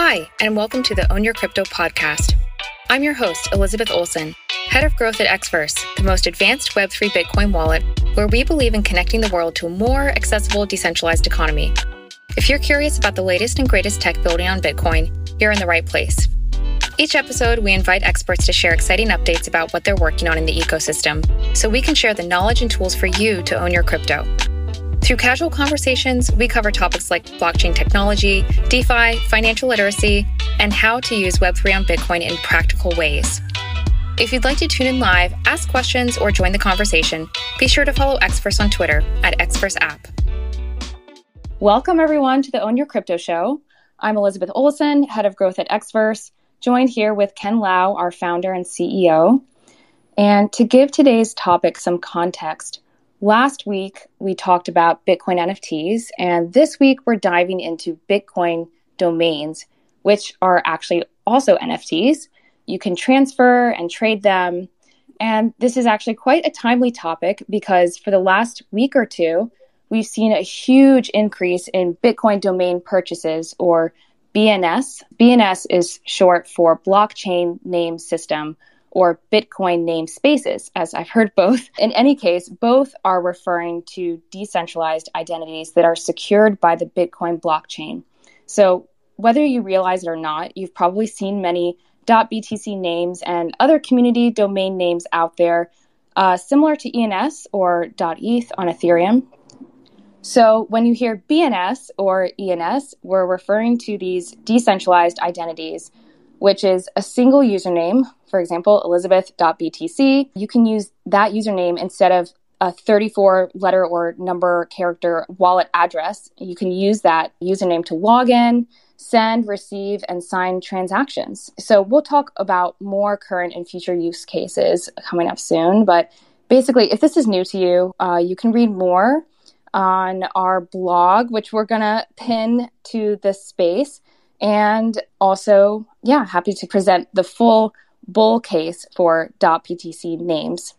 Hi, and welcome to the Own Your Crypto podcast. I'm your host, Elizabeth Olson, head of growth at Xverse, the most advanced Web3 Bitcoin wallet, where we believe in connecting the world to a more accessible, decentralized economy. If you're curious about the latest and greatest tech building on Bitcoin, you're in the right place. Each episode, we invite experts to share exciting updates about what they're working on in the ecosystem, so we can share the knowledge and tools for you to own your crypto. Through casual conversations, we cover topics like blockchain technology, DeFi, financial literacy, and how to use Web3 on Bitcoin in practical ways. If you'd like to tune in live, ask questions, or join the conversation, be sure to follow Xverse on Twitter at XverseApp. Welcome, everyone, to the Own Your Crypto show. I'm Elizabeth Olson, head of growth at Xverse, joined here with Ken Liao, our founder and CEO. And to give today's topic some context, last week, we talked about Bitcoin NFTs, and this week we're diving into Bitcoin domains, which are actually also NFTs. You can transfer and trade them, and this is actually quite a timely topic because for the last week or two, we've seen a huge increase in Bitcoin domain purchases, or BNS. BNS is short for Blockchain Name System, or Bitcoin name spaces, as I've heard both. In any case, both are referring to decentralized identities that are secured by the Bitcoin blockchain. So whether you realize it or not, you've probably seen many .btc names and other community domain names out there, similar to ENS or .eth on Ethereum. So when you hear BNS or ENS, we're referring to these decentralized identities, which is a single username. For example, elizabeth.btc, you can use that username instead of a 34-letter or number character wallet address. You can use that username to log in, send, receive, and sign transactions. So we'll talk about more current and future use cases coming up soon. But basically, if this is new to you, you can read more on our blog, which we're going to pin to this space. And also, happy to present the full bull case for .btc names.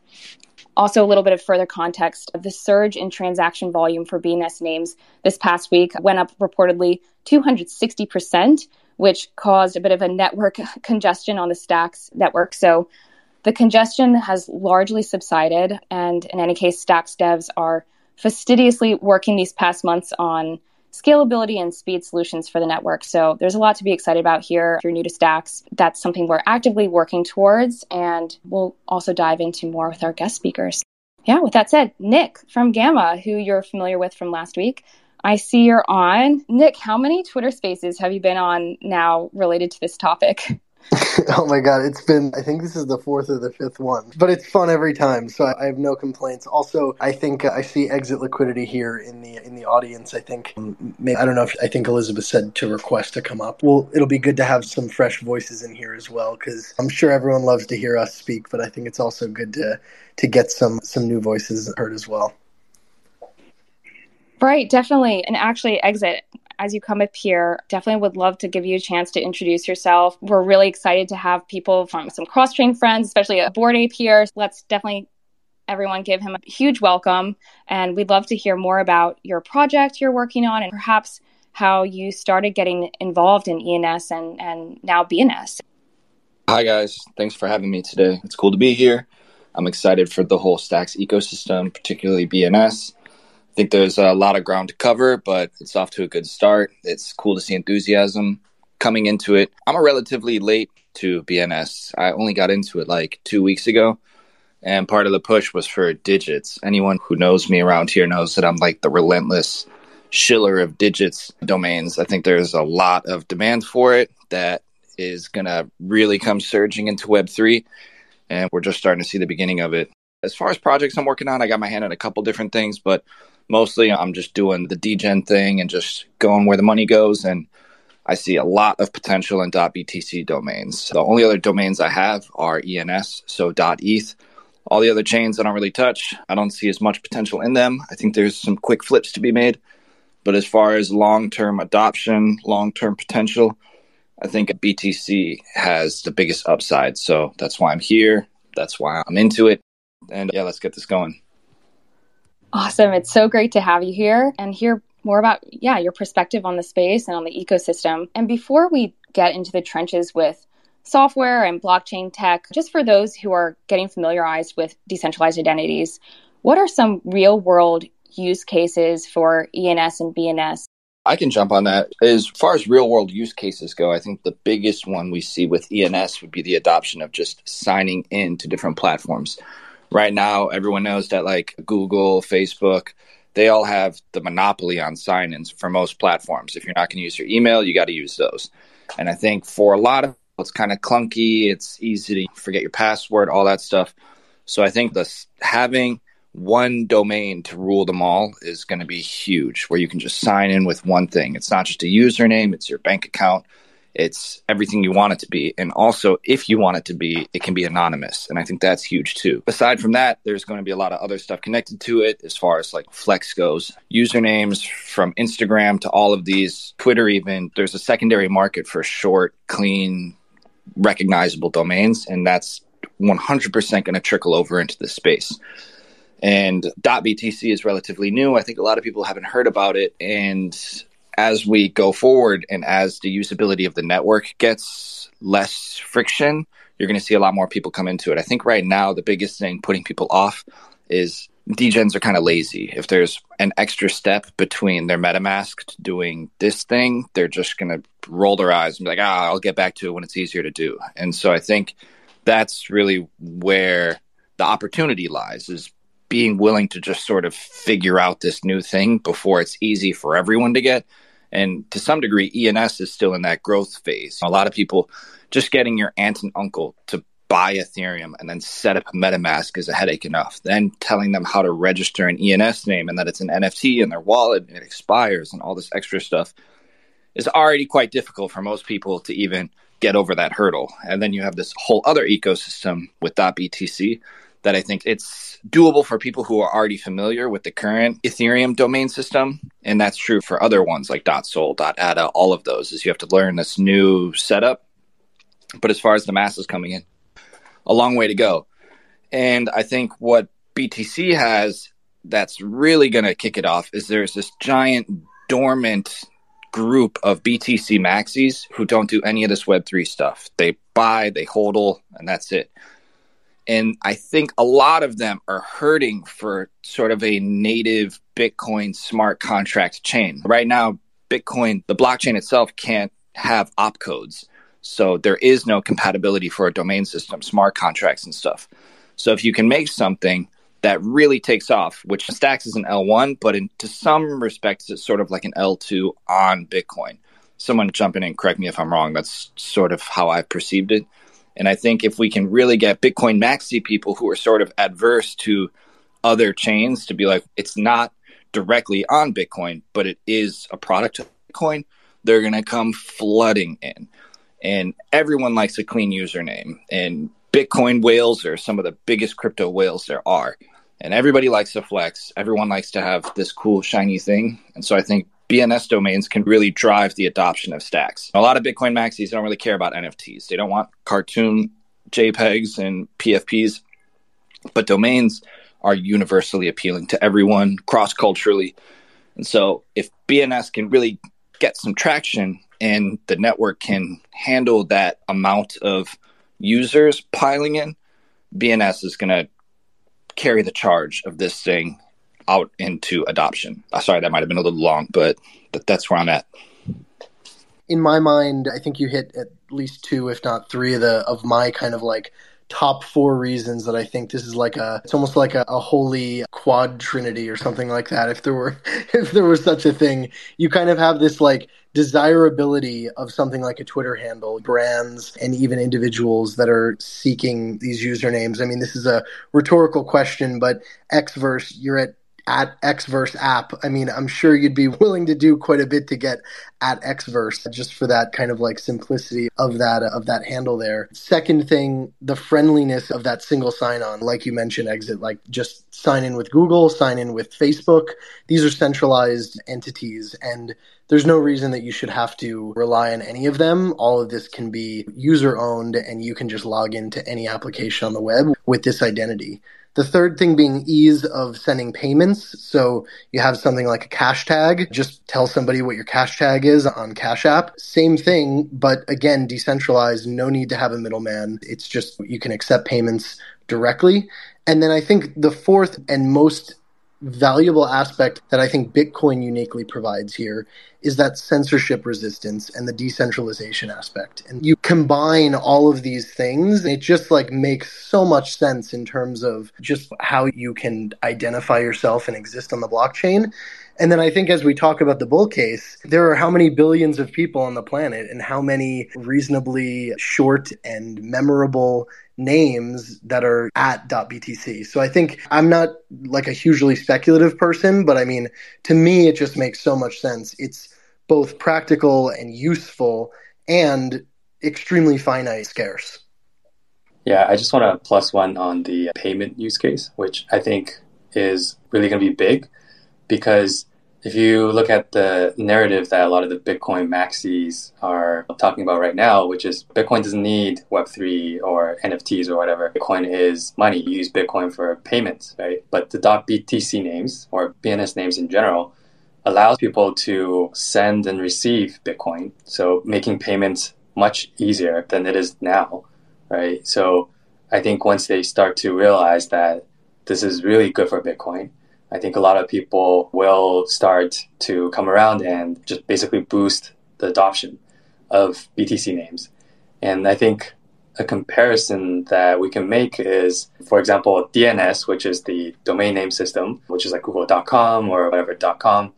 Also, a little bit of further context, the surge in transaction volume for BNS names this past week went up reportedly 260%, which caused a bit of a network congestion on the Stacks network. So the congestion has largely subsided. And in any case, Stacks devs are fastidiously working these past months on scalability and speed solutions for the network. So there's a lot to be excited about here. If you're new to Stacks, that's something we're actively working towards, and we'll also dive into more with our guest speakers. With that said, Nick from Gamma, who you're familiar with from last week, I see you're on. Nick, how many Twitter spaces have you been on now related to this topic? Oh my God, it's been, I think this is the fourth or the fifth one, but it's fun every time, so I have no complaints. Also, I think I see Exit Liquidity here in the audience. I think, maybe, I don't know if, I think Elizabeth said to request to come up. Well, it'll be good to have some fresh voices in here as well, because I'm sure everyone loves to hear us speak, but I think it's also good to get some new voices heard as well. Right, definitely. And actually, Exit, as you come up here, definitely would love to give you a chance to introduce yourself. We're really excited to have people from some cross-chain friends, especially a Bored Ape here. Let's definitely everyone give him a huge welcome. And we'd love to hear more about your project you're working on and perhaps how you started getting involved in ENS and now BNS. Hi, guys. Thanks for having me today. It's cool to be here. I'm excited for the whole Stacks ecosystem, particularly BNS. I think there's a lot of ground to cover, but it's off to a good start. It's cool to see enthusiasm coming into it. I'm a relatively late to BNS. I only got into it like 2 weeks ago, and part of the push was for digits. Anyone who knows me around here knows that I'm like the relentless shiller of digits domains. I think there's a lot of demand for it that is going to really come surging into Web3, and we're just starting to see the beginning of it. As far as projects I'm working on, I got my hand on a couple different things, but mostly I'm just doing the degen thing and just going where the money goes. And I see a lot of potential in .btc domains. The only other domains I have are ENS, so .eth. All the other chains I don't really touch. I don't see as much potential in them. I think there's some quick flips to be made. But as far as long-term adoption, long-term potential, I think BTC has the biggest upside. So that's why I'm here. That's why I'm into it. And let's get this going. Awesome. It's so great to have you here and hear more about, your perspective on the space and on the ecosystem. And before we get into the trenches with software and blockchain tech. Just for those who are getting familiarized with decentralized identities, what are some real-world use cases for ENS and BNS? I can jump on that. As far as real-world use cases go, I think the biggest one we see with ENS would be the adoption of just signing in to different platforms. Right now, everyone knows that like Google, Facebook, they all have the monopoly on sign-ins for most platforms. If you're not going to use your email, you got to use those. And I think for a lot of it's kind of clunky. It's easy to forget your password, all that stuff. So I think having one domain to rule them all is going to be huge, where you can just sign in with one thing. It's not just a username. It's your bank account. It's everything you want it to be. And also, if you want it to be, it can be anonymous. And I think that's huge too. Aside from that, there's going to be a lot of other stuff connected to it as far as like Flex goes. Usernames from Instagram to all of these, Twitter even, there's a secondary market for short, clean, recognizable domains, and that's 100% going to trickle over into this space. And .btc is relatively new. I think a lot of people haven't heard about it. And as we go forward and as the usability of the network gets less friction, you're going to see a lot more people come into it. I think right now the biggest thing putting people off is degens are kind of lazy. If there's an extra step between their MetaMask doing this thing, they're just going to roll their eyes and be like, I'll get back to it when it's easier to do. And so I think that's really where the opportunity lies, is being willing to just sort of figure out this new thing before it's easy for everyone to get. And to some degree, ENS is still in that growth phase. A lot of people just getting your aunt and uncle to buy Ethereum and then set up a MetaMask is a headache enough. Then telling them how to register an ENS name and that it's an NFT in their wallet and it expires and all this extra stuff is already quite difficult for most people to even get over that hurdle. And then you have this whole other ecosystem with .btc that I think it's doable for people who are already familiar with the current Ethereum domain system. And that's true for other ones like .sol, .ada, all of those, is you have to learn this new setup. But as far as the masses coming in, a long way to go. And I think what BTC has that's really going to kick it off is there's this giant dormant group of BTC maxis who don't do any of this Web3 stuff. They buy, they hodl, and that's it. And I think a lot of them are hurting for sort of a native Bitcoin smart contract chain. Right now, Bitcoin, the blockchain itself can't have opcodes. So there is no compatibility for a domain system, smart contracts and stuff. So if you can make something that really takes off, which Stacks is an L1, but to some respects, it's sort of like an L2 on Bitcoin. Someone jump in and correct me if I'm wrong. That's sort of how I perceived it. And I think if we can really get Bitcoin maxi people who are sort of adverse to other chains to be like, it's not directly on Bitcoin, but it is a product of Bitcoin, they're going to come flooding in. And everyone likes a clean username. And Bitcoin whales are some of the biggest crypto whales there are. And everybody likes to flex. Everyone likes to have this cool, shiny thing. And so I think BNS domains can really drive the adoption of Stacks. A lot of Bitcoin maxis don't really care about NFTs. They don't want cartoon JPEGs and PFPs. But domains are universally appealing to everyone, cross-culturally. And so if BNS can really get some traction, and the network can handle that amount of users piling in, BNS is going to carry the charge of this thing out into adoption. Sorry, that might have been a little long, but that's where I'm at. In my mind, I think you hit at least two, if not three, of my kind of like top four reasons that I think this is like it's almost like a holy quad trinity or something like that. If there was such a thing, you kind of have this like desirability of something like a Twitter handle, brands, and even individuals that are seeking these usernames. I mean, this is a rhetorical question, but Xverse, you're at Xverse app. I mean, I'm sure you'd be willing to do quite a bit to get at Xverse just for that kind of like simplicity of that handle there. Second thing, the friendliness of that single sign-on, like you mentioned, Exit, like just sign in with Google, sign in with Facebook. These are centralized entities, and there's no reason that you should have to rely on any of them. All of this can be user-owned, and you can just log into any application on the web with this identity. The third thing being ease of sending payments. So you have something like a cash tag. Just tell somebody what your cash tag is on Cash App. Same thing, but again, decentralized, no need to have a middleman. It's just you can accept payments directly. And then I think the fourth and most valuable aspect that I think Bitcoin uniquely provides here is that censorship resistance and the decentralization aspect. And you combine all of these things, and it just like makes so much sense in terms of just how you can identify yourself and exist on the blockchain. And then I think as we talk about the bull case, there are how many billions of people on the planet and how many reasonably short and memorable names that are at .btc. So I think I'm not like a hugely speculative person, but I mean, to me, it just makes so much sense. It's both practical and useful and extremely finite, scarce. Yeah, I just want to plus one on the payment use case, which I think is really going to be big. Because if you look at the narrative that a lot of the Bitcoin maxis are talking about right now, which is Bitcoin doesn't need Web3 or NFTs or whatever. Bitcoin is money. You use Bitcoin for payments, right? But the .btc names or BNS names in general allows people to send and receive Bitcoin. So making payments much easier than it is now, right? So I think once they start to realize that this is really good for Bitcoin, I think a lot of people will start to come around and just basically boost the adoption of BTC names. And I think a comparison that we can make is, for example, DNS, which is the domain name system, which is like google.com or whatever .com.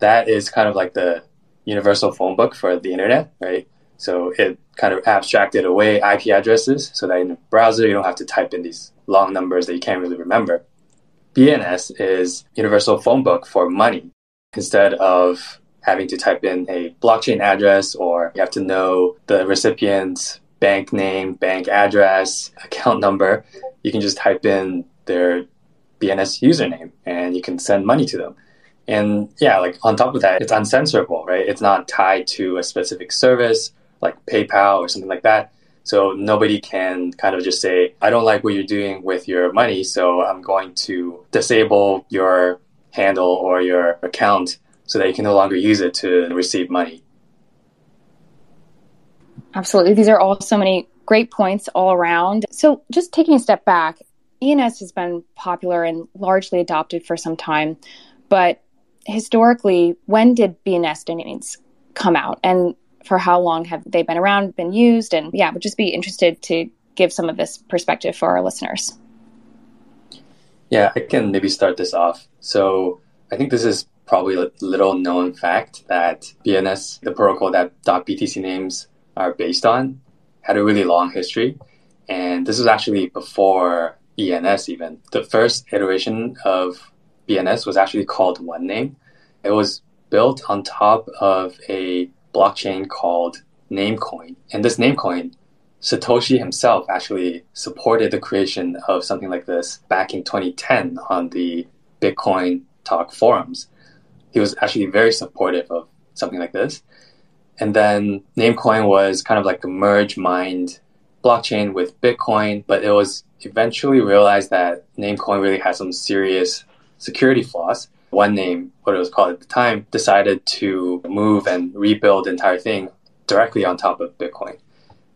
That is kind of like the universal phone book for the internet, right? So it kind of abstracted away IP addresses so that in the browser, you don't have to type in these long numbers that you can't really remember. BNS is universal phone book for money. Instead of having to type in a blockchain address or you have to know the recipient's bank name, bank address, account number, you can just type in their BNS username and you can send money to them. And yeah, like on top of that, it's uncensorable, right? It's not tied to a specific service like PayPal or something like that. So nobody can kind of just say, I don't like what you're doing with your money, so I'm going to disable your handle or your account so that you can no longer use it to receive money. Absolutely. These are all so many great points all around. So just taking a step back, ENS has been popular and largely adopted for some time. But historically, when did BNS domains come out? And for how long have they been around, been used? And yeah, would just be interested to give some of this perspective for our listeners. Yeah, I can maybe start this off. So I think this is probably a little known fact that BNS, the protocol that .btc names are based on, had a really long history. And this was actually before ENS even. The first iteration of BNS was actually called OneName. It was built on top of a blockchain called Namecoin. And this Namecoin, Satoshi himself actually supported the creation of something like this back in 2010 on the Bitcoin talk forums. He was actually very supportive of something like this. And then Namecoin was kind of like a merge mined blockchain with Bitcoin, but it was eventually realized that Namecoin really had some serious security flaws. OneName, what it was called at the time, decided to move and rebuild the entire thing directly on top of Bitcoin.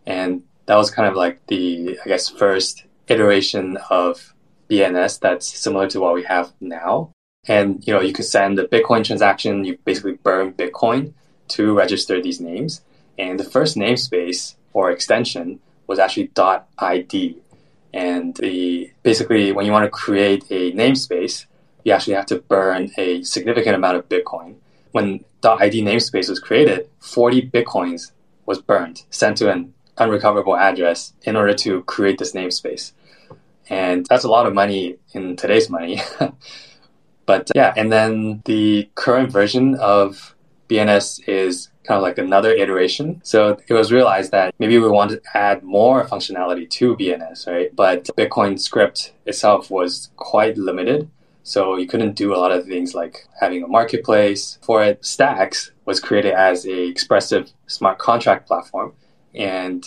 And that was kind of like the, I guess, first iteration of BNS that's similar to what we have now. And, you know, you could send a Bitcoin transaction, you basically burn Bitcoin to register these names. And the first namespace or extension was actually .id. And basically, when you want to create a namespace, you actually have to burn a significant amount of Bitcoin. When .id namespace was created, 40 Bitcoins was burned, sent to an unrecoverable address in order to create this namespace. And that's a lot of money in today's money. But yeah, and then the current version of BNS is kind of like another iteration. So it was realized that maybe we want to add more functionality to BNS, right? But Bitcoin script itself was quite limited. So you couldn't do a lot of things like having a marketplace for it. Stacks was created as a expressive smart contract platform. And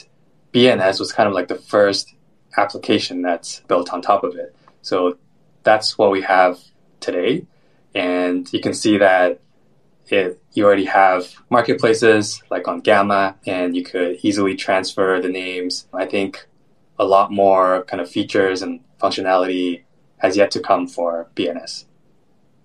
BNS was kind of like the first application that's built on top of it. So that's what we have today. And you can see that you already have marketplaces like on Gamma, and you could easily transfer the names. I think a lot more kind of features and functionality has yet to come for BNS.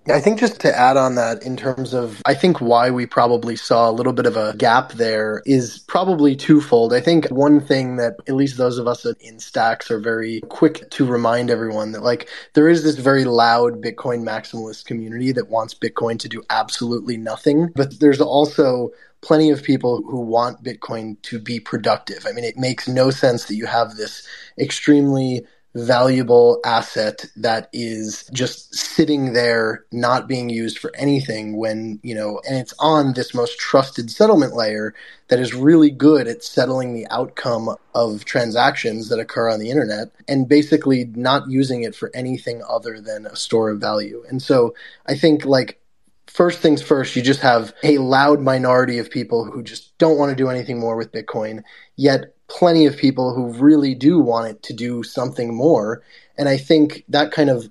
I think just to add on that, in terms of, I think why we probably saw a little bit of a gap there is probably twofold. I think one thing that at least those of us in Stacks are very quick to remind everyone that, like, there is this very loud Bitcoin maximalist community that wants Bitcoin to do absolutely nothing. But there's also plenty of people who want Bitcoin to be productive. I mean, it makes no sense that you have this extremely valuable asset that is just sitting there not being used for anything when, you know, and it's on this most trusted settlement layer that is really good at settling the outcome of transactions that occur on the internet, and basically not using it for anything other than a store of value. And so I think, like, first things first, you just have a loud minority of people who just don't want to do anything more with Bitcoin, yet plenty of people who really do want it to do something more. And I think that kind of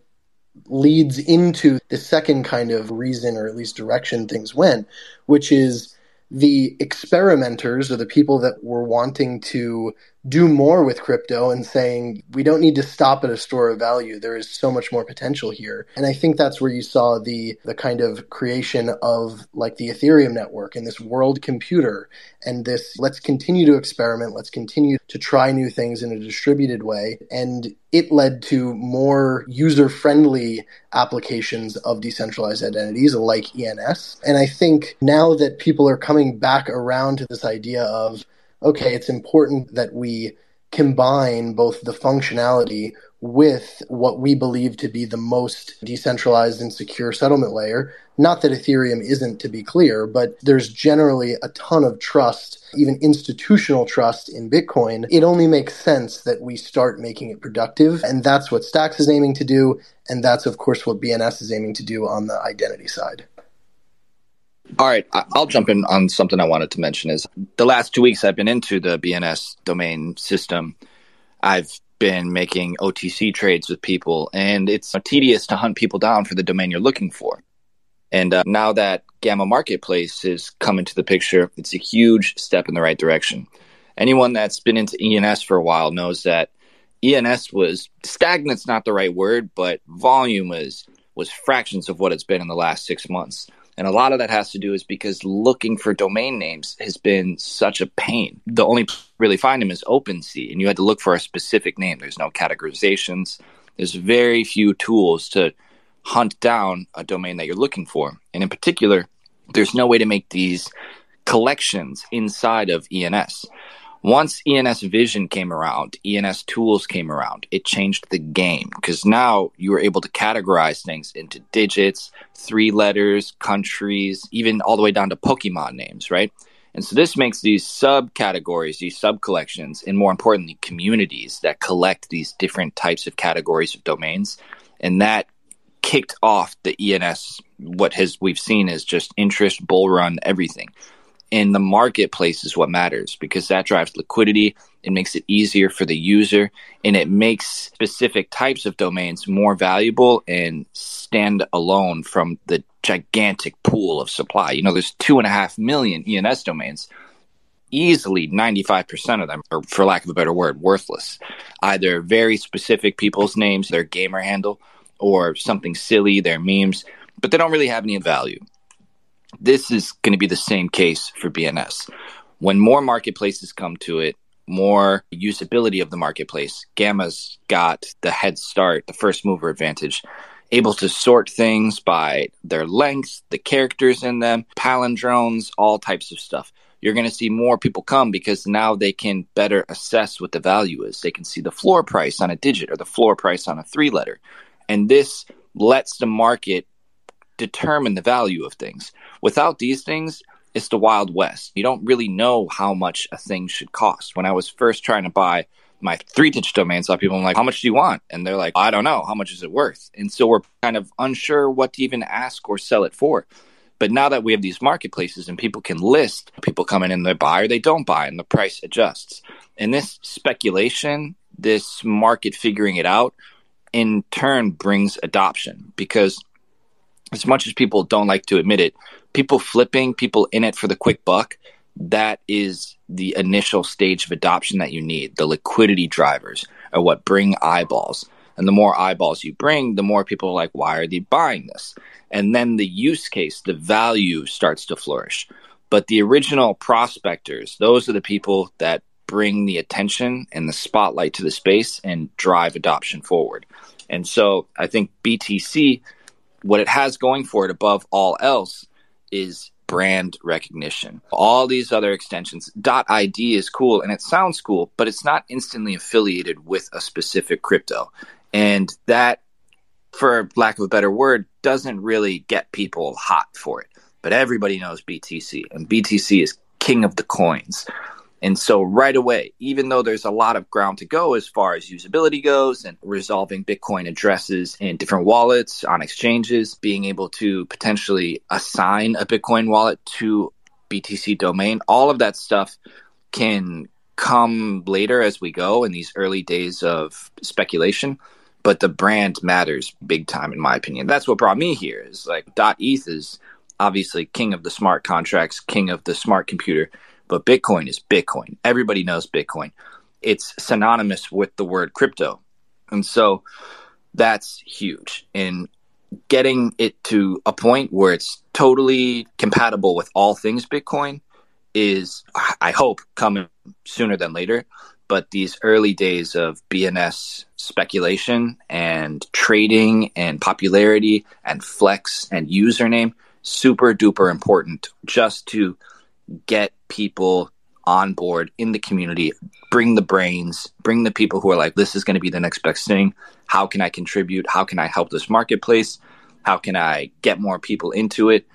leads into the second kind of reason, or at least direction things went, which is the experimenters, or the people that were wanting to do more with crypto and saying, we don't need to stop at a store of value. There is so much more potential here. And I think that's where you saw the kind of creation of, like, the Ethereum network and this world computer and this, let's continue to experiment, let's continue to try new things in a distributed way. And it led to more user-friendly applications of decentralized identities like ENS. And I think now that people are coming back around to this idea of, okay, it's important that we combine both the functionality with what we believe to be the most decentralized and secure settlement layer. Not that Ethereum isn't, to be clear, but there's generally a ton of trust, even institutional trust, in Bitcoin. It only makes sense that we start making it productive, and that's what Stacks is aiming to do, and that's, of course, what BNS is aiming to do on the identity side. All right, I'll jump in on something I wanted to mention is the last 2 weeks I've been into the BNS domain system. I've been making OTC trades with people, and it's tedious to hunt people down for the domain you're looking for. And now that Gamma Marketplace is coming to the picture, it's a huge step in the right direction. Anyone that's been into ENS for a while knows that ENS was stagnant's not the right word, but volume was fractions of what it's been in the last 6 months. And a lot of that has to do is because looking for domain names has been such a pain. The only place to really find them is OpenSea, and you had to look for a specific name. There's no categorizations. There's very few tools to hunt down a domain that you're looking for. And in particular, there's no way to make these collections inside of ENS. Once ENS Vision came around, ENS Tools came around, it changed the game, because now you were able to categorize things into digits, 3 letters, countries, even all the way down to Pokemon names, right? And so this makes these subcategories, these subcollections, and more importantly, communities that collect these different types of categories of domains. And that kicked off the ENS, we've seen is just interest, bull run, everything. And the marketplace is what matters, because that drives liquidity, it makes it easier for the user, and it makes specific types of domains more valuable and stand alone from the gigantic pool of supply. You know, there's 2.5 million ENS domains. Easily 95% of them are, for lack of a better word, worthless. Either very specific people's names, their gamer handle, or something silly, their memes, but they don't really have any value. This is going to be the same case for BNS. When more marketplaces come to it, more usability of the marketplace, Gamma's got the head start, the first mover advantage, able to sort things by their length, the characters in them, palindromes, all types of stuff. You're going to see more people come because now they can better assess what the value is. They can see the floor price on a digit or the floor price on a 3-letter. And this lets the market determine the value of things. Without these things, it's the Wild West. You don't really know how much a thing should cost. When I was first trying to buy my 3-digit domains, a lot of people were like, how much do you want? And they're like, I don't know. How much is it worth? And so we're kind of unsure what to even ask or sell it for. But now that we have these marketplaces and people can list, people come in and they buy or they don't buy, and the price adjusts. And this speculation, this market figuring it out, in turn brings adoption, because as much as people don't like to admit it, people flipping, people in it for the quick buck, that is the initial stage of adoption that you need. The liquidity drivers are what bring eyeballs. And the more eyeballs you bring, the more people are like, why are they buying this? And then the use case, the value starts to flourish. But the original prospectors, those are the people that bring the attention and the spotlight to the space and drive adoption forward. And so I think BTC, what it has going for it above all else is brand recognition. All these other extensions, .id is cool and it sounds cool, but it's not instantly affiliated with a specific crypto. And that, for lack of a better word, doesn't really get people hot for it. But everybody knows BTC, and BTC is king of the coins. And so right away, even though there's a lot of ground to go as far as usability goes and resolving Bitcoin addresses in different wallets, on exchanges, being able to potentially assign a Bitcoin wallet to BTC domain, all of that stuff can come later as we go in these early days of speculation. But the brand matters big time, in my opinion. That's what brought me here, is like .eth is obviously king of the smart contracts, king of the smart computer. But Bitcoin is Bitcoin. Everybody knows Bitcoin. It's synonymous with the word crypto. And so that's huge. And getting it to a point where it's totally compatible with all things Bitcoin is, I hope, coming sooner than later. But these early days of BNS speculation and trading and popularity and flex and username, super duper important just to get people on board in the community, bring the brains, bring the people who are like, this is going to be the next best thing. How can I contribute? How can I help this marketplace? How can I get more people into it?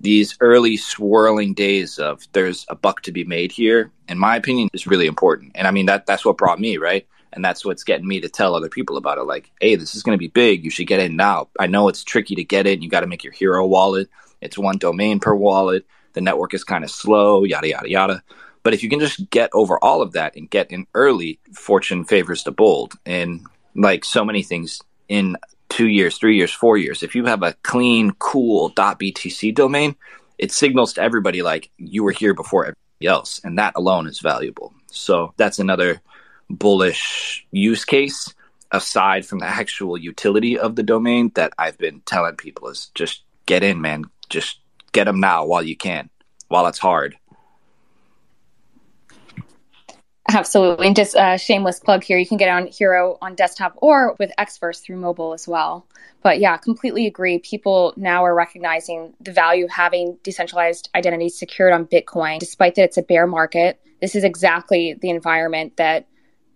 These early swirling days of there's a buck to be made here, in my opinion, is really important. And I mean, that's what brought me, right? And that's what's getting me to tell other people about it. Like, hey, this is going to be big. You should get in now. I know it's tricky to get in. You got to make your Hero wallet. It's one domain per wallet. The network is kind of slow, yada, yada, yada. But if you can just get over all of that and get in early, fortune favors the bold. And like so many things, in 2 years, 3 years, 4 years, if you have a clean, cool .btc domain, it signals to everybody like you were here before everybody else. And that alone is valuable. So that's another bullish use case aside from the actual utility of the domain that I've been telling people is just get in, man. Just get them now while you can, while it's hard. Absolutely. And just a shameless plug here. You can get on Hero on desktop or with Xverse through mobile as well. But yeah, completely agree. People now are recognizing the value of having decentralized identities secured on Bitcoin, despite that it's a bear market. This is exactly the environment that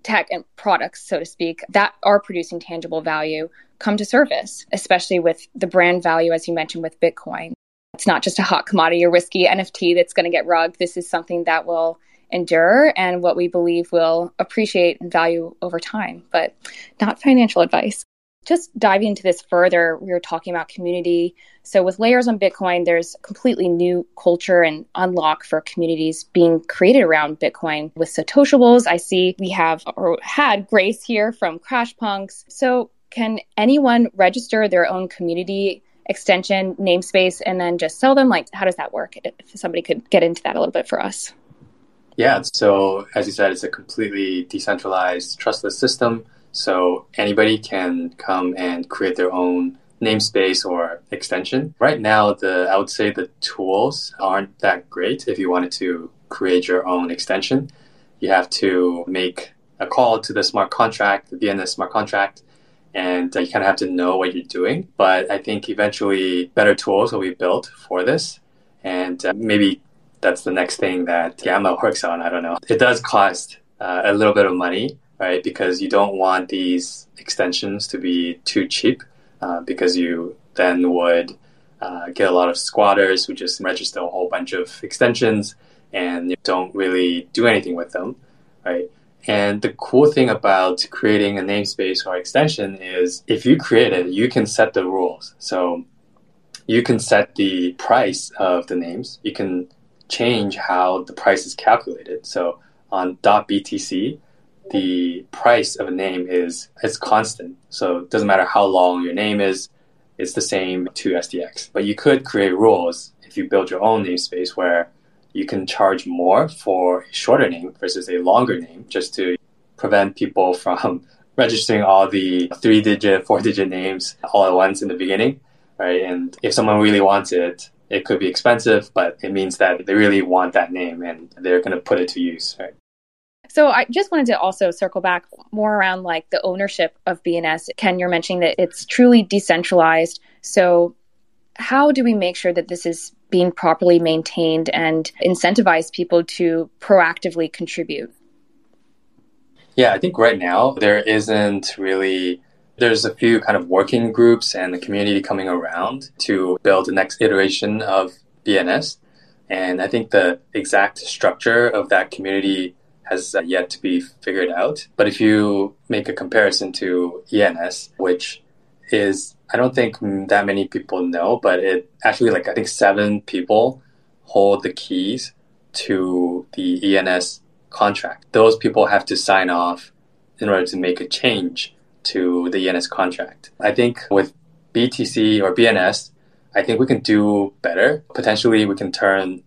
tech and products, so to speak, that are producing tangible value come to surface, especially with the brand value, as you mentioned, with Bitcoin. It's not just a hot commodity or risky NFT that's going to get rugged. This is something that will endure and what we believe will appreciate and value over time, but not financial advice. Just diving into this further, we were talking about community. So with layers on Bitcoin, there's completely new culture and unlock for communities being created around Bitcoin. With Satoshiables, I see we have or had Grace here from CrashPunks. So can anyone register their own community extension, namespace, and then just sell them? Like, how does that work? If somebody could get into that a little bit for us. Yeah, so as you said, it's a completely decentralized, trustless system. So anybody can come and create their own namespace or extension. Right now, I would say the tools aren't that great. If you wanted to create your own extension, you have to make a call to the smart contract, the ENS smart contract, and you kind of have to know what you're doing. But I think eventually better tools will be built for this. And maybe that's the next thing that Gamma works on. I don't know. It does cost a little bit of money, right? Because you don't want these extensions to be too cheap because you then would get a lot of squatters who just register a whole bunch of extensions and don't really do anything with them, right? And the cool thing about creating a namespace or extension is if you create it, you can set the rules. So you can set the price of the names. You can change how the price is calculated. So on .btc, the price of a name is, it's constant. So it doesn't matter how long your name is, it's the same to SDX. But you could create rules if you build your own namespace where you can charge more for a shorter name versus a longer name, just to prevent people from registering all the 3-digit, 4-digit names all at once in the beginning, right? And if someone really wants it, it could be expensive, but it means that they really want that name and they're going to put it to use, right? So I just wanted to also circle back more around like the ownership of BNS. Ken, you're mentioning that it's truly decentralized. So how do we make sure that this is being properly maintained and incentivize people to proactively contribute? Yeah, I think right now there isn't really... There's a few kind of working groups and the community coming around to build the next iteration of BNS. And I think the exact structure of that community has yet to be figured out. But if you make a comparison to ENS, which is, I don't think that many people know, but it actually, like, I think 7 people hold the keys to the ENS contract. Those people have to sign off in order to make a change to the ENS contract. I think with BTC or BNS, I think we can do better. Potentially, we can turn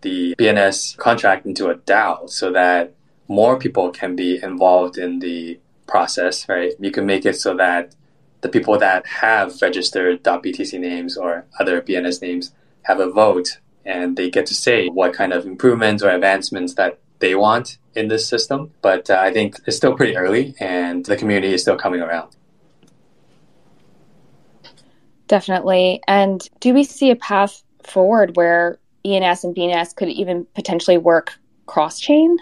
the BNS contract into a DAO so that more people can be involved in the process, right? You can make it so that the people that have registered .btc names or other BNS names have a vote, and they get to say what kind of improvements or advancements that they want in this system. But I think it's still pretty early and the community is still coming around. Definitely. And do we see a path forward where ENS and BNS could even potentially work cross-chain?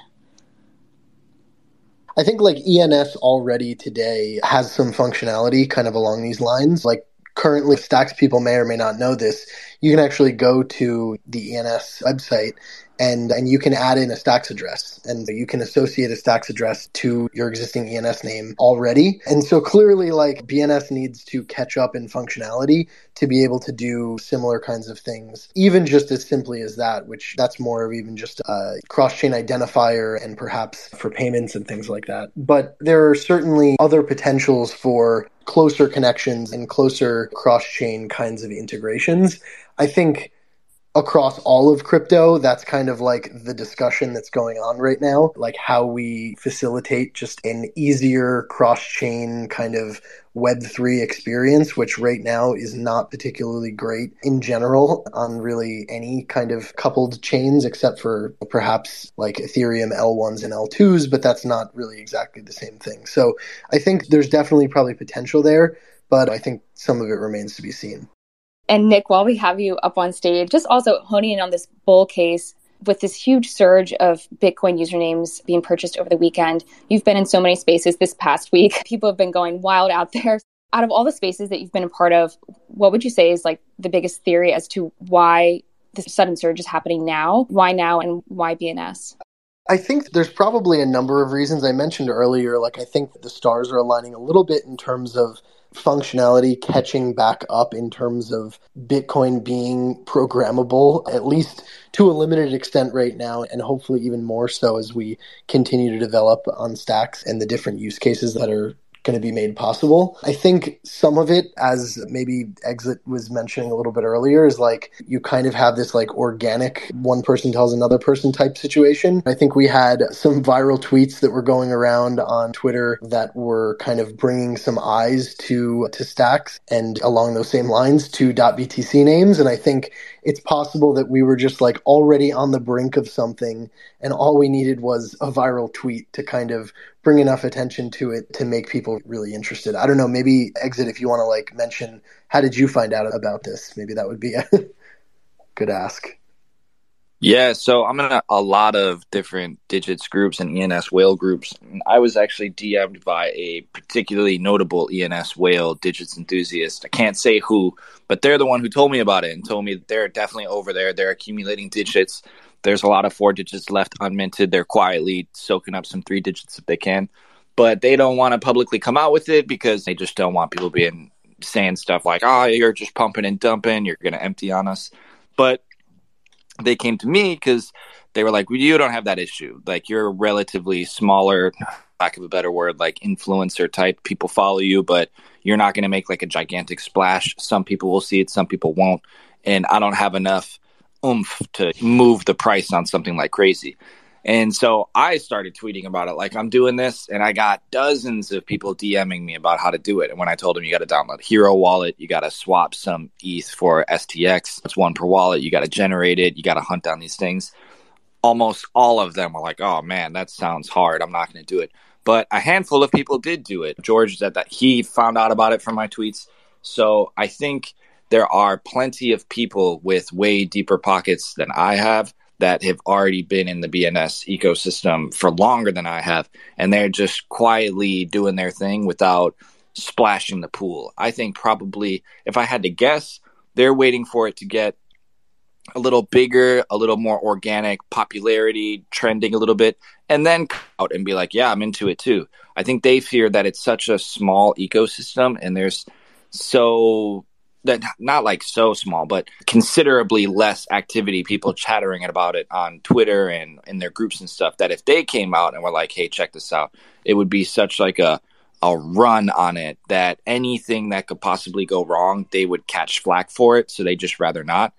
I think like ENS already today has some functionality kind of along these lines. Like currently, Stacks people may or may not know this. You can actually go to the ENS website and you can add in a Stacks address, and you can associate a Stacks address to your existing ENS name already. And so clearly, like, BNS needs to catch up in functionality to be able to do similar kinds of things, even just as simply as that, which that's more of even just a cross-chain identifier and perhaps for payments and things like that. But there are certainly other potentials for closer connections and closer cross-chain kinds of integrations. I think across all of crypto, that's kind of like the discussion that's going on right now, like how we facilitate just an easier cross-chain kind of Web3 experience, which right now is not particularly great in general on really any kind of coupled chains, except for perhaps like Ethereum L1s and L2s, but that's not really exactly the same thing. So I think there's definitely probably potential there, but I think some of it remains to be seen. And Nick, while we have you up on stage, just also honing in on this bull case with this huge surge of Bitcoin usernames being purchased over the weekend. You've been in so many spaces this past week. People have been going wild out there. Out of all the spaces that you've been a part of, what would you say is like the biggest theory as to why this sudden surge is happening now? Why now and why BNS? I think there's probably a number of reasons. I mentioned earlier, like I think the stars are aligning a little bit in terms of functionality catching back up in terms of Bitcoin being programmable, at least to a limited extent right now, and hopefully even more so as we continue to develop on Stacks and the different use cases that are going to be made possible. I think some of it, as maybe Exit was mentioning a little bit earlier, is like you kind of have this like organic one person tells another person type situation. I think we had some viral tweets that were going around on Twitter that were kind of bringing some eyes to Stacks and along those same lines to .btc names. And I think it's possible that we were just like already on the brink of something and all we needed was a viral tweet to kind of bring enough attention to it to make people really interested. I don't know, maybe Exit, if you want to like mention, how did you find out about this? Maybe that would be a good ask. Yeah, so I'm in a lot of different digits groups and ENS whale groups. And I was actually DM'd by a particularly notable ENS whale digits enthusiast. I can't say who, but they're the one who told me about it and told me that they're definitely over there. They're accumulating digits. There's a lot of 4 digits left unminted. They're quietly soaking up some 3 digits if they can. But they don't want to publicly come out with it because they just don't want people being saying stuff like, oh, you're just pumping and dumping. You're going to empty on us. But they came to me because they were like, well, you don't have that issue. Like, you're a relatively smaller lack of a better word, like influencer type. People follow you, but you're not going to make like a gigantic splash. Some people will see it, some people won't. And I don't have enough oomph to move the price on something like crazy. And so I started tweeting about it, like, I'm doing this, and I got dozens of people DMing me about how to do it. And when I told them, you got to download Hero Wallet, you got to swap some ETH for STX, that's one per wallet, you got to generate it, you got to hunt down these things. Almost all of them were like, oh man, that sounds hard, I'm not going to do it. But a handful of people did do it. George said that he found out about it from my tweets. So I think there are plenty of people with way deeper pockets than I have that have already been in the BNS ecosystem for longer than I have, and they're just quietly doing their thing without splashing the pool. I think probably, if I had to guess, they're waiting for it to get a little bigger, a little more organic, popularity, trending a little bit, and then come out and be like, yeah, I'm into it too. I think they fear that it's such a small ecosystem, and there's that not like so small, but considerably less activity, people chattering about it on Twitter and in their groups and stuff, that if they came out and were like, hey, check this out, it would be such like a run on it that anything that could possibly go wrong, they would catch flack for it. So they just rather not.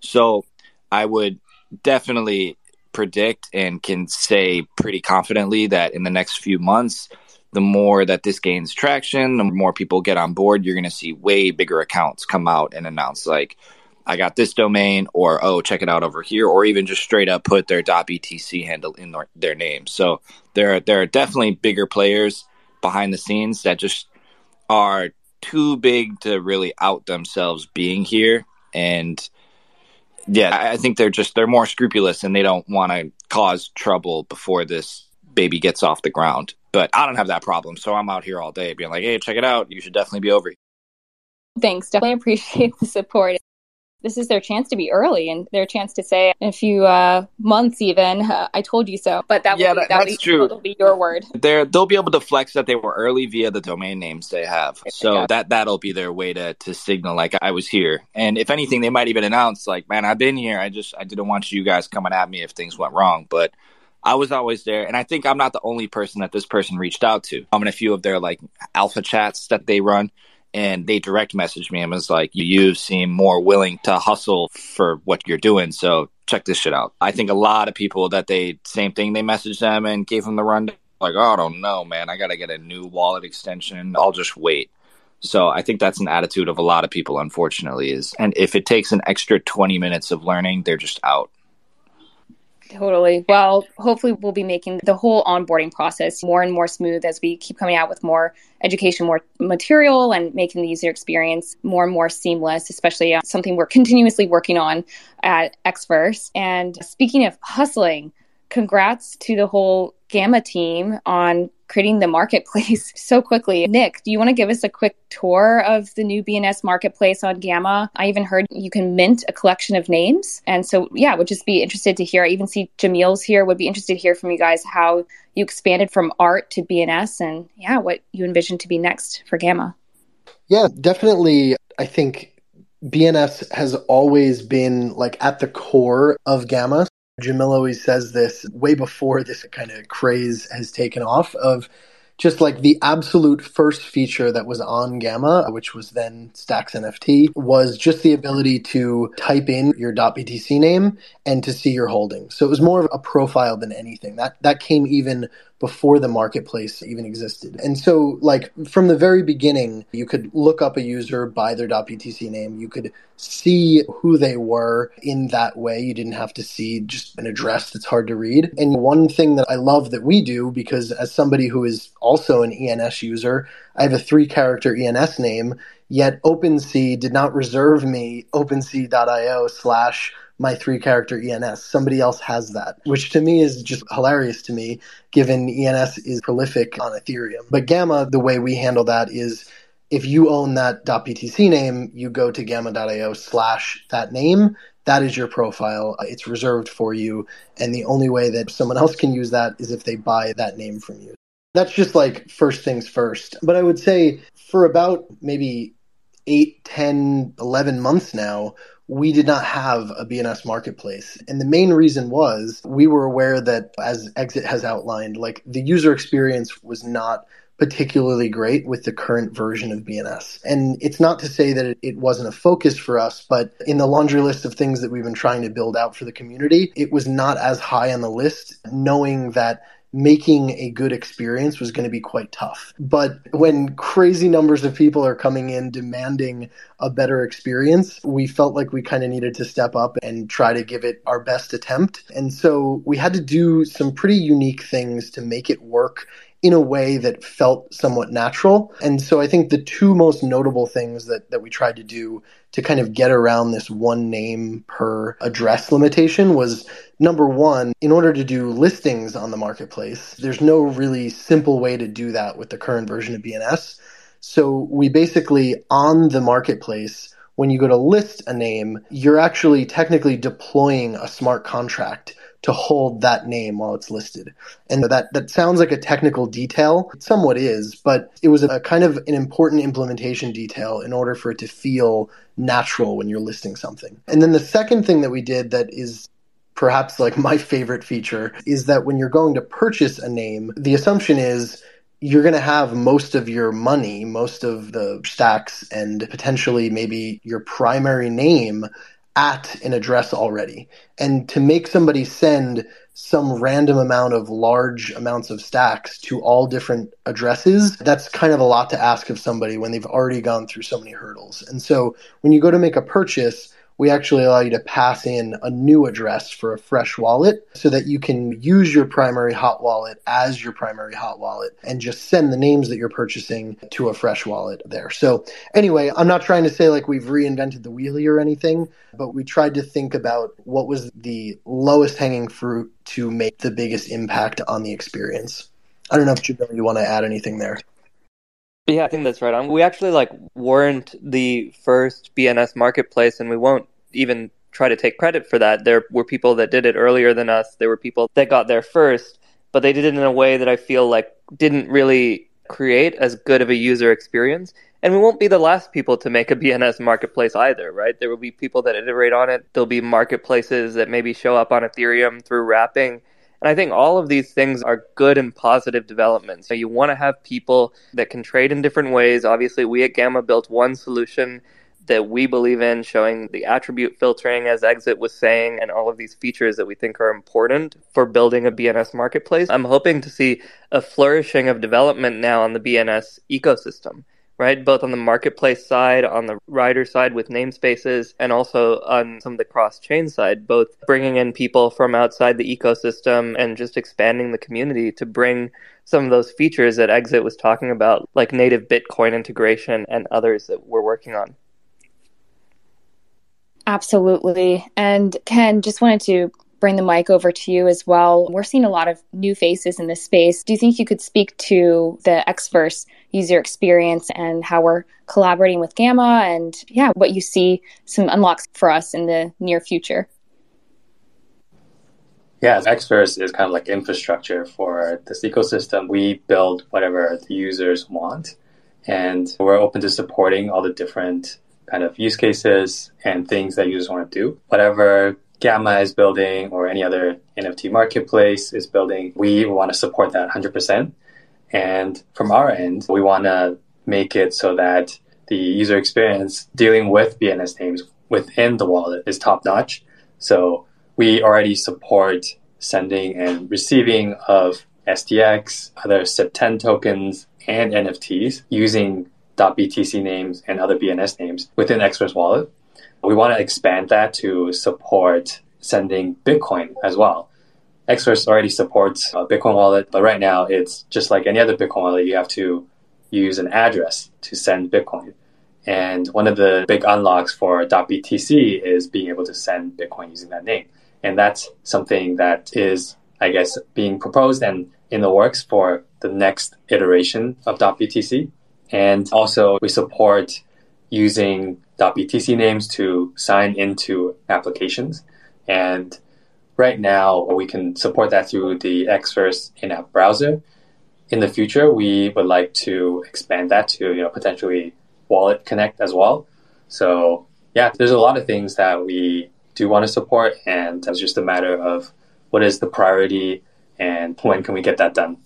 So I would definitely predict and can say pretty confidently that in the next few months, the more that this gains traction, the more people get on board, you're going to see way bigger accounts come out and announce like, I got this domain, or, oh, check it out over here, or even just straight up put their .btc handle in their name. So there are definitely bigger players behind the scenes that just are too big to really out themselves being here. And yeah, I think they're more scrupulous, and they don't want to cause trouble before this baby gets off the ground. But I don't have that problem, so I'm out here all day being like, hey, check it out, you should definitely be over here. Thanks, definitely appreciate the support. This is their chance to be early, and their chance to say in a few months even, I told you so. But that'll be your word. They'll be able to flex that they were early via the domain names they have. So that'll be their way to signal like, I was here. And if anything, they might even announce like, man, I've been here, I didn't want you guys coming at me if things went wrong. But I was always there, and I think I'm not the only person that this person reached out to. I'm in a few of their like alpha chats that they run, and they direct messaged me and was like, you seem more willing to hustle for what you're doing, so check this shit out. I think a lot of people that they messaged them and gave them the rundown, like, oh, I don't know, man, I got to get a new wallet extension, I'll just wait. So I think that's an attitude of a lot of people, unfortunately, is, and if it takes an extra 20 minutes of learning, they're just out. Totally. Well, hopefully we'll be making the whole onboarding process more and more smooth as we keep coming out with more education, more material, and making the user experience more and more seamless, especially something we're continuously working on at Xverse. And speaking of hustling, congrats to the whole Gamma team on creating the marketplace so quickly. Nick, do you want to give us a quick tour of the new BNS marketplace on Gamma? I even heard you can mint a collection of names. And so, yeah, would just be interested to hear. I even see Jamil's here. Would be interested to hear from you guys how you expanded from art to BNS and, yeah, what you envision to be next for Gamma. Yeah, definitely. I think BNS has always been like at the core of Gamma. Jamil always says this way before this kind of craze has taken off of just like the absolute first feature that was on Gamma, which was then Stacks NFT, was just the ability to type in your .btc name and to see your holdings. So it was more of a profile than anything. That came even before the marketplace even existed. And so like from the very beginning, you could look up a user by their .btc name. You could see who they were in that way. You didn't have to see just an address that's hard to read. And one thing that I love that we do, because as somebody who is also an ENS user, I have a 3-character ENS name, yet OpenSea did not reserve me OpenSea.io/my 3-character ENS. Somebody else has that, which to me is just hilarious to me, given ENS is prolific on Ethereum. But Gamma, the way we handle that is if you own that .btc name, you go to gamma.io/that name. That is your profile. It's reserved for you. And the only way that someone else can use that is if they buy that name from you. That's just like first things first. But I would say for about maybe 8, 10, 11 months now, we did not have a BNS marketplace. And the main reason was we were aware that, as Exit has outlined, like the user experience was not particularly great with the current version of BNS. And it's not to say that it wasn't a focus for us, but in the laundry list of things that we've been trying to build out for the community, it was not as high on the list, knowing that making a good experience was going to be quite tough. But when crazy numbers of people are coming in demanding a better experience, we felt like we kind of needed to step up and try to give it our best attempt. And so we had to do some pretty unique things to make it work in a way that felt somewhat natural. And so I think the two most notable things that we tried to do to kind of get around this one name per address limitation was, number one, in order to do listings on the marketplace, there's no really simple way to do that with the current version of BNS. So we basically, on the marketplace, when you go to list a name, you're actually technically deploying a smart contract to hold that name while it's listed. And that sounds like a technical detail. It somewhat is, but it was a kind of an important implementation detail in order for it to feel natural when you're listing something. And then the second thing that we did that is perhaps like my favorite feature is that when you're going to purchase a name, the assumption is you're going to have most of your money, most of the stacks, and potentially maybe your primary name at an address already. And to make somebody send some random amount of large amounts of stacks to all different addresses, that's kind of a lot to ask of somebody when they've already gone through so many hurdles. And so when you go to make a purchase, we actually allow you to pass in a new address for a fresh wallet so that you can use your primary hot wallet as your primary hot wallet and just send the names that you're purchasing to a fresh wallet there. So anyway, I'm not trying to say like we've reinvented the wheelie or anything, but we tried to think about what was the lowest hanging fruit to make the biggest impact on the experience. I don't know if Jamil, you want to add anything there. Yeah, I think that's right on. We actually weren't the first BNS marketplace, and we won't even try to take credit for that. There were people that did it earlier than us. There were people that got there first, but they did it in a way that I feel like didn't really create as good of a user experience. And we won't be the last people to make a BNS marketplace either, right? There will be people that iterate on it. There'll be marketplaces that maybe show up on Ethereum through wrapping. And I think all of these things are good and positive developments. So you want to have people that can trade in different ways. Obviously, we at Gamma built one solution that we believe in, showing the attribute filtering, as Exit was saying, and all of these features that we think are important for building a BNS marketplace. I'm hoping to see a flourishing of development now on the BNS ecosystem, right? Both on the marketplace side, on the rider side with namespaces, and also on some of the cross-chain side, both bringing in people from outside the ecosystem and just expanding the community to bring some of those features that Exit was talking about, like native Bitcoin integration and others that we're working on. Absolutely. And Ken, just wanted to bring the mic over to you as well. We're seeing a lot of new faces in this space. Do you think you could speak to the Xverse user experience and how we're collaborating with Gamma and what you see some unlocks for us in the near future? Yeah, Xverse is kind of like infrastructure for this ecosystem. We build whatever the users want, and we're open to supporting all the different kind of use cases and things that users want to do. Whatever Gamma is building or any other NFT marketplace is building, we want to support that 100%. And from our end, we want to make it so that the user experience dealing with BNS names within the wallet is top-notch. So we already support sending and receiving of STX, other SIP10 tokens, and NFTs using .btc names and other BNS names within Xverse Wallet. We want to expand that to support sending Bitcoin as well. Xverse already supports a Bitcoin wallet, but right now it's just like any other Bitcoin wallet. You have to use an address to send Bitcoin. And one of the big unlocks for .btc is being able to send Bitcoin using that name. And that's something that is, I guess, being proposed and in the works for the next iteration of .btc. And also we support using .btc names to sign into applications. And right now, we can support that through the Xverse in-app browser. In the future, we would like to expand that to potentially Wallet Connect as well. So Yeah, there's a lot of things that we do want to support, and it's just a matter of what is the priority and when can we get that done.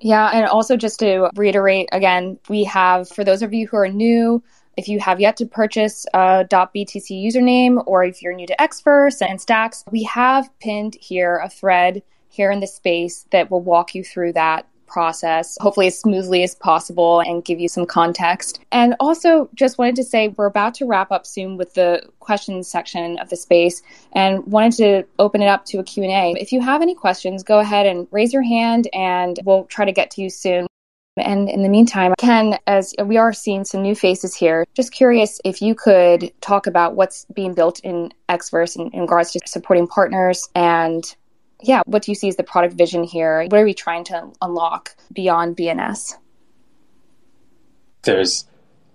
Yeah, and also just to reiterate again, we have, for those of you who are new, if you have yet to purchase a .btc username, or if you're new to Xverse and Stacks, we have pinned here a thread here in the space that will walk you through that process, hopefully as smoothly as possible, and give you some context. And also just wanted to say we're about to wrap up soon with the questions section of the space, and wanted to open it up to a Q&A. If you have any questions, go ahead and raise your hand and we'll try to get to you soon. And in the meantime, Ken, as we are seeing some new faces here, just curious if you could talk about what's being built in Xverse in regards to supporting partners, and yeah, what do you see as the product vision here? What are we trying to unlock beyond BNS? There's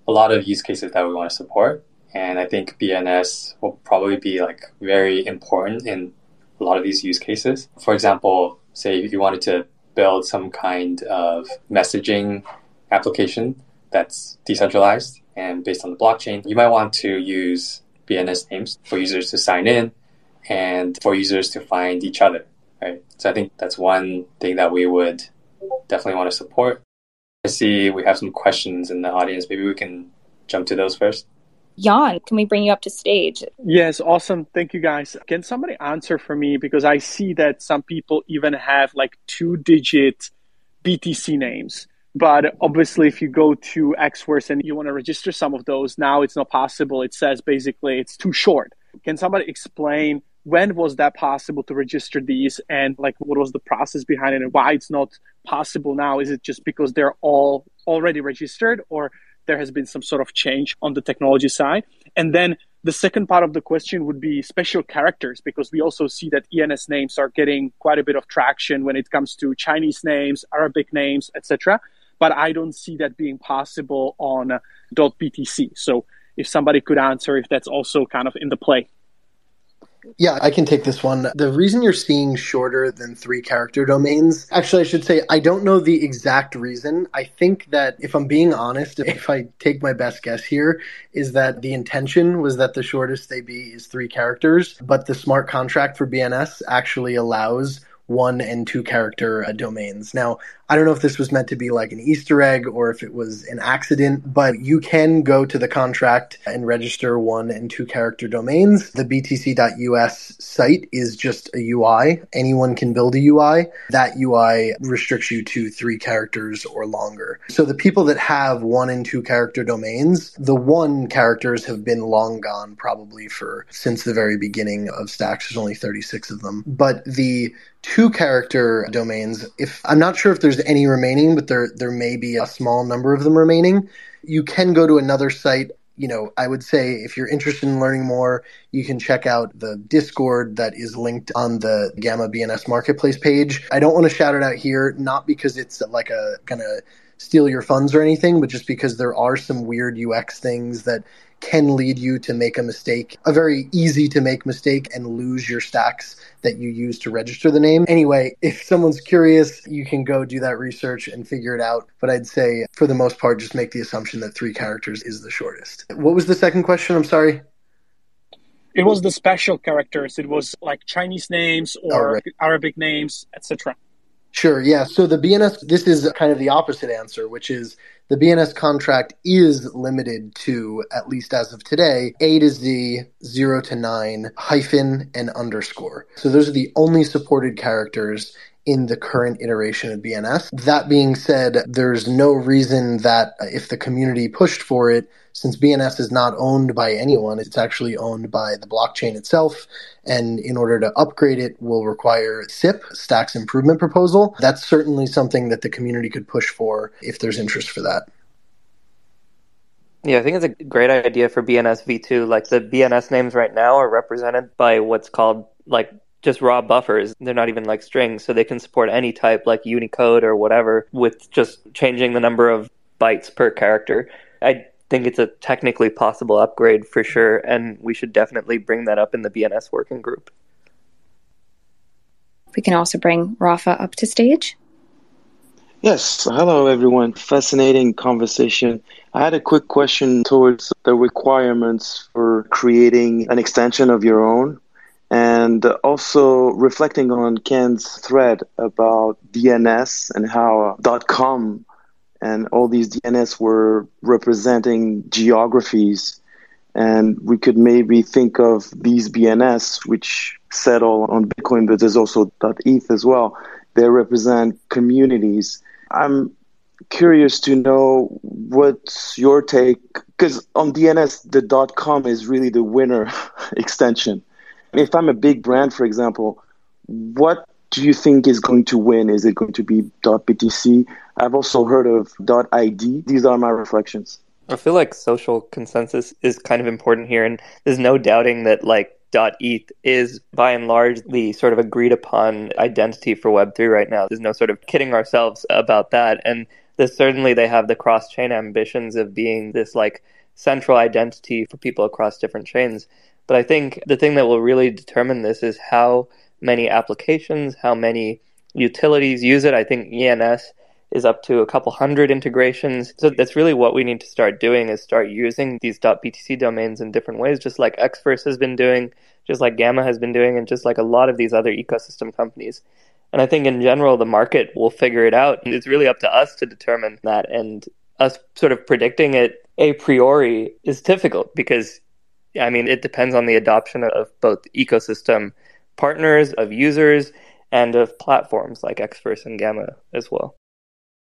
a lot of use cases that we want to support, and I think BNS will probably be like very important in a lot of these use cases. For example, say if you wanted to build some kind of messaging application that's decentralized and based on the blockchain, you might want to use BNS names for users to sign in and for users to find each other, right? So I think that's one thing that we would definitely want to support. I see we have some questions in the audience. Maybe we can jump to those first. Jan, can we bring you up to stage? Yes, awesome. Thank you, guys. Can somebody answer for me? Because I see that some people even have like 2-digit BTC names. But obviously, if you go to Xverse and you want to register some of those, now it's not possible. It says basically it's too short. Can somebody explain when was that possible to register these, and like what was the process behind it, and why it's not possible now? Is it just because they're all already registered, or there has been some sort of change on the technology side? And then the second part of the question would be special characters, because we also see that ENS names are getting quite a bit of traction when it comes to Chinese names, Arabic names, etc. But I don't see that being possible on .btc. So if somebody could answer if that's also kind of in the play. Yeah, I can take this one. The reason you're seeing shorter than 3-character domains, actually, I should say, I don't know the exact reason. I think that, if I'm being honest, if I take my best guess here, is that the intention was that the shortest they be is 3 characters, but the smart contract for BNS actually allows 1- and 2-character domains. Now, I don't know if this was meant to be like an Easter egg or if it was an accident, but you can go to the contract and register 1- and 2-character domains. The btc.us site is just a UI. Anyone can build a UI. That UI restricts you to 3 characters or longer. So the people that have 1- and 2-character domains, the 1 characters have been long gone probably for since the very beginning of Stacks. There's only 36 of them. But the 2-character domains, if I'm not sure if there's any remaining, but there may be a small number of them remaining. You can go to another site. You know, I would say if you're interested in learning more, you can check out the Discord that is linked on the Gamma BNS Marketplace page. I don't want to shout it out here, not because it's like a kind of steal your funds or anything, but just because there are some weird UX things that can lead you to make a mistake, a very easy to make mistake, and lose your stacks that you use to register the name. Anyway, if someone's curious, you can go do that research and figure it out. But I'd say for the most part, just make the assumption that 3 characters is the shortest. What was the second question? I'm sorry. It was the special characters. It was like Chinese names or Arabic names, etc. Sure, yeah. So the BNS, this is kind of the opposite answer, which is the BNS contract is limited to, at least as of today, A to Z, 0 to 9, -, and underscore. So those are the only supported characters in the current iteration of BNS. That being said, there's no reason that if the community pushed for it, since BNS is not owned by anyone, it's actually owned by the blockchain itself. And in order to upgrade it will require SIP, Stacks Improvement Proposal. That's certainly something that the community could push for if there's interest for that. Yeah, I think it's a great idea for BNS v2. Like the BNS names right now are represented by what's called like just raw buffers. They're not even like strings, so they can support any type like Unicode or whatever with just changing the number of bytes per character. I think it's a technically possible upgrade for sure, and we should definitely bring that up in the BNS working group. We can also bring Rafa up to stage. Yes, hello everyone. Fascinating conversation. I had a quick question towards the requirements for creating an extension of your own, and also reflecting on Ken's thread about DNS and how .com and all these DNS were representing geographies. And we could maybe think of these BNS, which settle on Bitcoin, but there's also .eth as well. They represent communities. I'm curious to know what's your take, because on DNS, the .com is really the winner extension. If I'm a big brand, for example, what do you think is going to win? Is it going to be .btc? I've also heard of .id. These are my reflections. I feel like social consensus is kind of important here, and there's no doubting that like .eth is by and large the sort of agreed upon identity for Web3 right now. There's no sort of kidding ourselves about that, and certainly they have the cross-chain ambitions of being this like central identity for people across different chains. But I think the thing that will really determine this is how many applications, how many utilities use it. I think ENS is up to a couple hundred integrations. So that's really what we need to start doing, is start using these .btc domains in different ways, just like Xverse has been doing, just like Gamma has been doing, and just like a lot of these other ecosystem companies. And I think in general, the market will figure it out. And it's really up to us to determine that. And us sort of predicting it a priori is difficult because, I mean, it depends on the adoption of both ecosystem partners, of users, and of platforms like Xverse and Gamma as well.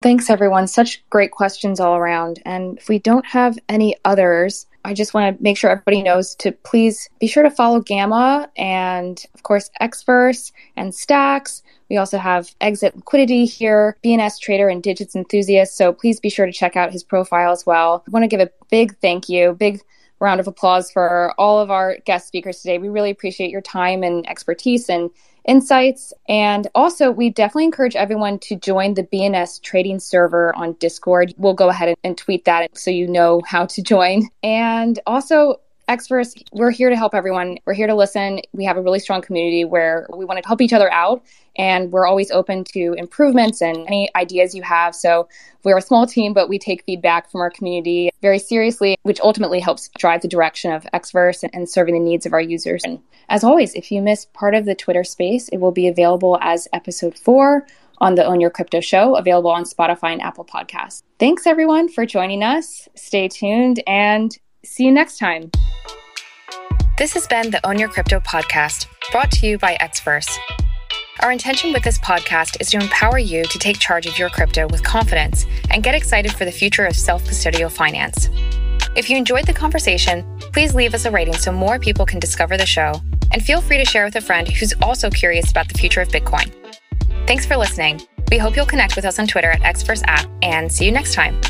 Thanks, everyone. Such great questions all around. And if we don't have any others, I just want to make sure everybody knows to please be sure to follow Gamma and, of course, Xverse and Stacks. We also have Exit Liquidity here, BNS Trader and Digits Enthusiast. So please be sure to check out his profile as well. I want to give a big thank you, big round of applause for all of our guest speakers today. We really appreciate your time and expertise and insights. And also, we definitely encourage everyone to join the BNS trading server on Discord. We'll go ahead and tweet that so you know how to join. And also, Xverse, we're here to help everyone. We're here to listen. We have a really strong community where we want to help each other out. And we're always open to improvements and any ideas you have. So we're a small team, but we take feedback from our community very seriously, which ultimately helps drive the direction of Xverse and serving the needs of our users. And as always, if you missed part of the Twitter space, it will be available as episode 4 on the Own Your Crypto show, available on Spotify and Apple Podcasts. Thanks, everyone, for joining us. Stay tuned and see you next time. This has been the Own Your Crypto podcast, brought to you by Xverse. Our intention with this podcast is to empower you to take charge of your crypto with confidence and get excited for the future of self-custodial finance. If you enjoyed the conversation, please leave us a rating so more people can discover the show, and feel free to share with a friend who's also curious about the future of Bitcoin. Thanks for listening. We hope you'll connect with us on Twitter at Xverse app, and see you next time.